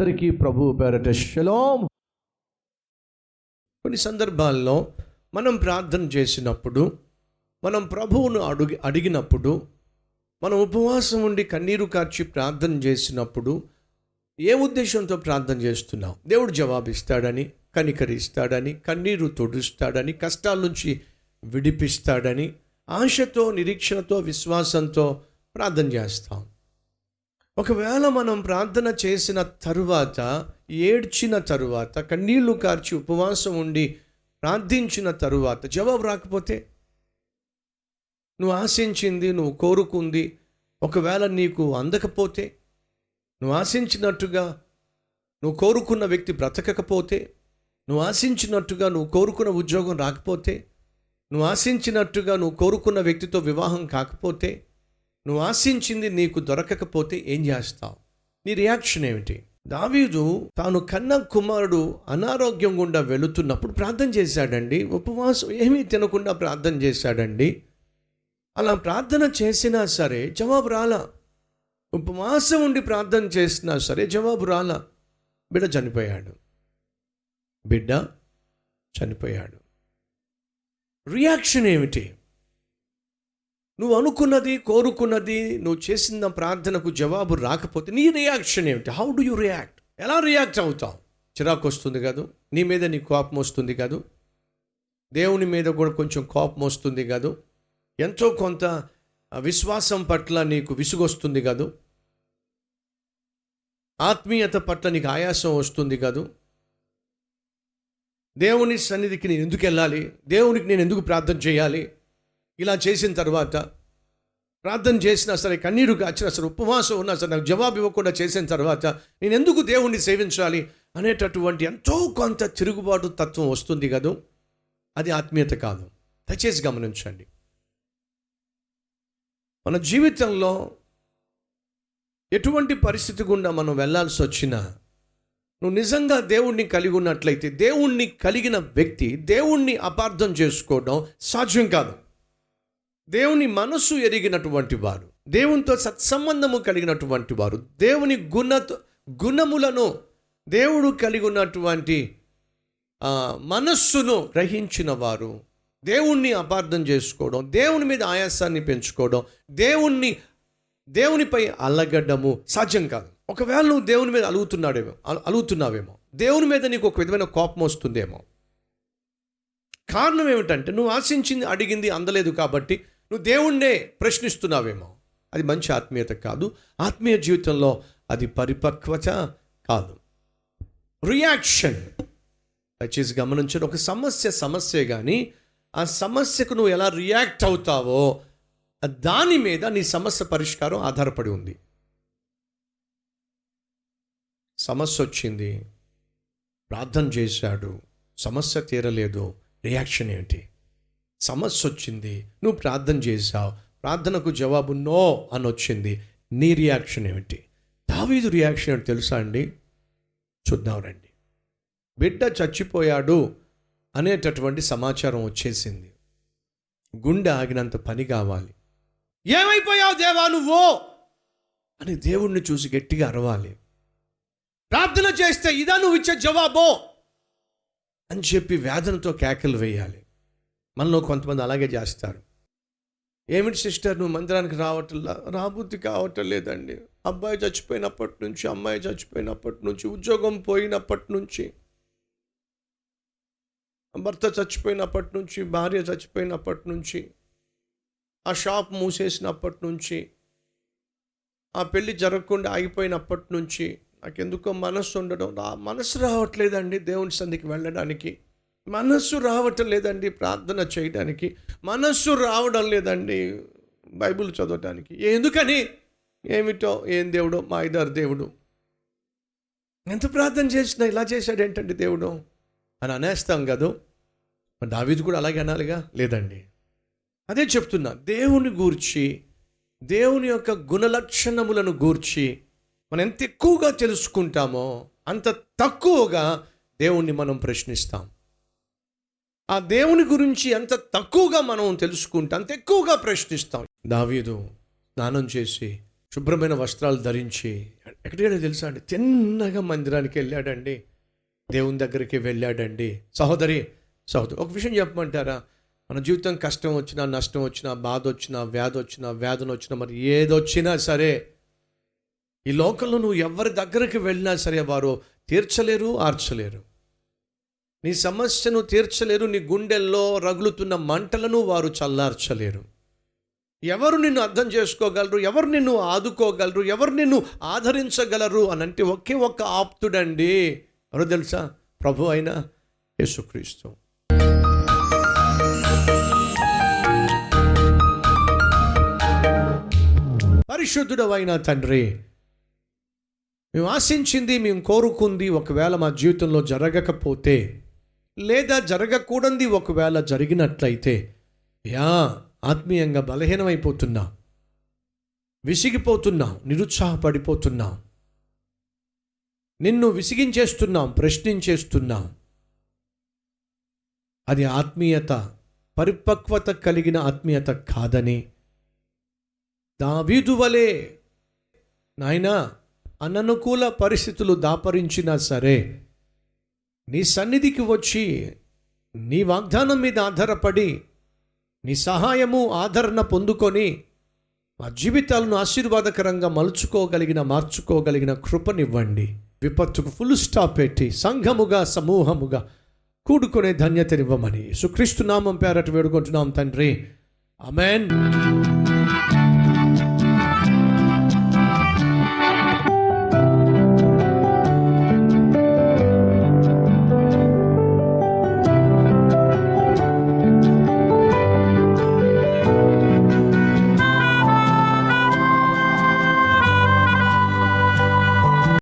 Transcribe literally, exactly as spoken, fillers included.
అందరికీ ప్రభువు పేరట షలోమ్. కొన్ని సందర్భాల్లో మనం ప్రార్థన చేసినప్పుడు, మనం ప్రభువును అడుగు అడిగినప్పుడు, మనం ఉపవాసం ఉండి కన్నీరు కార్చి ప్రార్థన చేసినప్పుడు ఏ ఉద్దేశంతో ప్రార్థన చేస్తున్నాం? దేవుడు జవాబిస్తాడని, కనికరిస్తాడని, కన్నీరు తొడుస్తాడని, కష్టాల నుంచి విడిపిస్తాడని ఆశతో, నిరీక్షణతో, విశ్వాసంతో ప్రార్థన చేస్తాం. ఒకవేళ మనం ప్రార్థన చేసిన తరువాత, ఏడ్చిన తరువాత, కన్నీళ్లు కార్చి ఉపవాసం ఉండి ప్రార్థించిన తరువాత జవాబు రాకపోతే, నువ్వు ఆశించింది, నువ్వు కోరుకుంది ఒకవేళ నీకు అందకపోతే, నువ్వు ఆశించినట్టుగా నువ్వు కోరుకున్న వ్యక్తి బ్రతకకపోతే, నువ్వు ఆశించినట్టుగా నువ్వు కోరుకున్న ఉద్యోగం రాకపోతే, నువ్వు ఆశించినట్టుగా నువ్వు కోరుకున్న వ్యక్తితో వివాహం కాకపోతే, నువ్వు ఆశించింది నీకు దొరకకపోతే ఏం చేస్తావు? నీ రియాక్షన్ ఏమిటి? దావీదు తాను కన్న కుమారుడు అనారోగ్యం గుండా వెళుతున్నప్పుడు ప్రార్థన చేశాడండి. ఉపవాసం ఏమీ తినకుండా ప్రార్థన చేశాడండి. అలా ప్రార్థన చేసినా సరే జవాబు రాలా. ఉపవాసం ఉండి ప్రార్థన చేసినా సరే జవాబు రాలా. బిడ్డ చనిపోయాడు. బిడ్డ చనిపోయాడు. రియాక్షన్ ఏమిటి? నువ్వు అనుకున్నది, కోరుకున్నది, నువ్వు చేసిన ప్రార్థనకు జవాబు రాకపోతే నీ రియాక్షన్ ఏమిటి? How do you react? ఎలా రియాక్ట్ అవుతావు? చిరాకు వస్తుంది కాదు, నీ మీద నీ కోపం వస్తుంది కాదు, దేవుని మీద కూడా కొంచెం కోపం వస్తుంది కాదు, ఎంతో కొంత విశ్వాసం పట్ల నీకు విసుగొస్తుంది కాదు, ఆత్మీయత పట్ల నీకు ఆయాసం వస్తుంది కాదు, దేవుని సన్నిధికి నేను ఎందుకు వెళ్ళాలి, దేవునికి నేను ఎందుకు ప్రార్థన చేయాలి, ఇలా చేసిన తర్వాత ప్రార్థన చేసినా సరే, కన్నీరు కాచినా సరే, ఉపవాసం ఉన్నా సరే, నాకు జవాబు ఇవ్వకుండా చేసిన తర్వాత నేను ఎందుకు దేవుణ్ణి సేవించాలి అనేటటువంటి ఎంతో కొంత తిరుగుబాటు తత్వం వస్తుంది కదా. అది ఆత్మీయత కాదు. దయచేసి గమనించండి, మన జీవితంలో ఎటువంటి పరిస్థితి గుండా మనం వెళ్ళాల్సి వచ్చినా, నువ్వు నిజంగా దేవుణ్ణి కలిగి ఉన్నట్లయితే, దేవుణ్ణి కలిగిన వ్యక్తి దేవుణ్ణి అపార్థం చేసుకోవడం సాధ్యం కాదు. దేవుని మనసు ఎరిగినటువంటి వారు, దేవునితో సత్సంబంధము కలిగినటువంటి వారు, దేవుని గుణ గుణములను దేవుడు కలిగి ఉన్నటువంటి మనస్సును గ్రహించిన వారు దేవుణ్ణి అపార్థం చేసుకోవడం, దేవుని మీద ఆయాసాన్ని పెంచుకోవడం, దేవుణ్ణి దేవునిపై అలగడము సాధ్యం కాదు. ఒకవేళ నువ్వు దేవుని మీద అలుగుతున్నాడేమో అలుగుతున్నావేమో దేవుని మీద నీకు ఒక విధమైన కోపం వస్తుందేమో. కారణం ఏమిటంటే, నువ్వు ఆశించింది, అడిగింది అందలేదు కాబట్టి నువ్వు దేవుణ్ణే ప్రశ్నిస్తున్నావేమో. అది మంచి ఆత్మీయత కాదు. ఆత్మీయ జీవితంలో అది పరిపక్వత కాదు. రియాక్షన్ దయచేసి గమనించండి. ఒక సమస్య సమస్యే కానీ ఆ సమస్యకు నువ్వు ఎలా రియాక్ట్ అవుతావో దాని మీద నీ సమస్య పరిష్కారం ఆధారపడి ఉంది. సమస్య వచ్చింది, ప్రార్థన చేశాడు, సమస్య తీరలేదు, రియాక్షన్ ఏమిటి? సమస్య వచ్చింది, నువ్వు ప్రార్థన చేశావు, ప్రార్థనకు జవాబు నో అని వచ్చింది, నీ రియాక్షన్ ఏమిటి? దావీదు రియాక్షన్ ఏమిటి తెలుసా అండి? చూద్దాం రండి. బిడ్డ చచ్చిపోయాడు అనేటటువంటి సమాచారం వచ్చేసింది. గుండె ఆగినంత పని కావాలి. ఏమైపోయావు దేవా నువ్వు అని దేవుణ్ణి చూసి గట్టిగా అరవాలి. ప్రార్థన చేస్తే ఇదా నువ్వు ఇచ్చే జవాబో అని చెప్పి వేదనతో కేకలు వేయాలి. మనలో కొంతమంది అలాగే చేస్తారు. ఏమిటి సిస్టర్, నువ్వు మందిరానికి రావట్లా? రాబుద్ధి కావటం లేదండి. అబ్బాయి చచ్చిపోయినప్పటి నుంచి, అమ్మాయి చచ్చిపోయినప్పటి నుంచి, ఉద్యోగం పోయినప్పటి నుంచి, భర్త చచ్చిపోయినప్పటి నుంచి, భార్య చచ్చిపోయినప్పటి నుంచి, ఆ షాప్ మూసేసినప్పటి నుంచి, ఆ పెళ్ళి జరగకుండా ఆగిపోయినప్పటి నుంచి, నాకెందుకో మనస్సు ఉండడం రా మనసు రావట్లేదండి, దేవుని సన్నిధికి వెళ్ళడానికి మనస్సు రావటం లేదండి, ప్రార్థన చేయడానికి మనస్సు రావడం లేదండి, బైబిల్ చదవడానికి. ఎందుకని? ఏమిటో ఏం దేవుడో మా ఇద్దరు దేవుడు. ఎంత ప్రార్థన చేసినా ఇలా చేశాడు ఏంటండి దేవుడు అని అనేస్తాం కదా. మరి దావీదు కూడా అలాగే అనాలిగా? లేదండి. అదే చెప్తున్నా, దేవుని గూర్చి, దేవుని యొక్క గుణలక్షణములను గూర్చి మనం ఎంత ఎక్కువగా తెలుసుకుంటామో అంత తక్కువగా దేవుణ్ణి మనం ప్రశ్నిస్తాం. ఆ దేవుని గురించి ఎంత తక్కువగా మనం తెలుసుకుంటాం అంత ఎక్కువగా ప్రశ్నిస్తాం. దావీదు స్నానం చేసి శుభ్రమైన వస్త్రాలు ధరించి ఎక్కడికైనా తెలుసా అండి, చిన్నగా మందిరానికి వెళ్ళాడండి, దేవుని దగ్గరికి వెళ్ళాడండి. సహోదరి సహోదరు, ఒక విషయం చెప్పమంటారా, మన జీవితం కష్టం వచ్చినా, నష్టం వచ్చినా, బాధ వచ్చినా, వ్యాధి వచ్చినా, వేదన వచ్చినా, మరి ఏదొచ్చినా సరే, ఈ లోకంలో నువ్వు ఎవరి దగ్గరికి వెళ్ళినా సరే వారు తీర్చలేరు, ఆర్చలేరు. నీ సమస్యను తీర్చలేరు, నీ గుండెల్లో రగులుతున్న మంటలను వారు చల్లార్చలేరు. ఎవరు నిన్ను అర్థం చేసుకోగలరు, ఎవరు నిన్ను ఆదుకోగలరు, ఎవరు నిన్ను ఆదరించగలరు అని అంటే ఒకే ఒక్క ఆప్తుడండి. ఎవరు తెలుసా? ప్రభు అయిన యేసుక్రీస్తు. పరిశుద్ధుడు అయిన తండ్రి, మేము ఆశించింది, మేము కోరుకుంది ఒకవేళ మా జీవితంలో జరగకపోతే, లేదా జరగకూడనిది ఒకవేళ జరిగినట్లయితే, యా ఆత్మీయంగా బలహీనమైపోతున్నా, విసిగిపోతున్నాం, నిరుత్సాహపడిపోతున్నాం, నిన్ను విసిగించేస్తున్నాం, ప్రశ్నించేస్తున్నాం. అది ఆత్మీయత, పరిపక్వత కలిగిన ఆత్మీయత కాదని, దావీదు వలె నాయనా అననుకూల పరిస్థితులు దాపరించినా సరే నీ సన్నిధికి వచ్చి నీ వాగ్దానం మీద ఆధారపడి నీ సహాయము, ఆదరణ పొందుకొని మా జీవితాలను ఆశీర్వాదకరంగా మలుచుకోగలిగిన, మార్చుకోగలిగిన కృపనివ్వండి. విపత్తుకు ఫుల్ స్టాప్ పెట్టి సంఘముగా, సమూహముగా కూడుకునే ధన్యతనివ్వమని సుక్రీస్తు నామం పేరట వేడుకుంటున్నాం తండ్రి. ఆమెన్.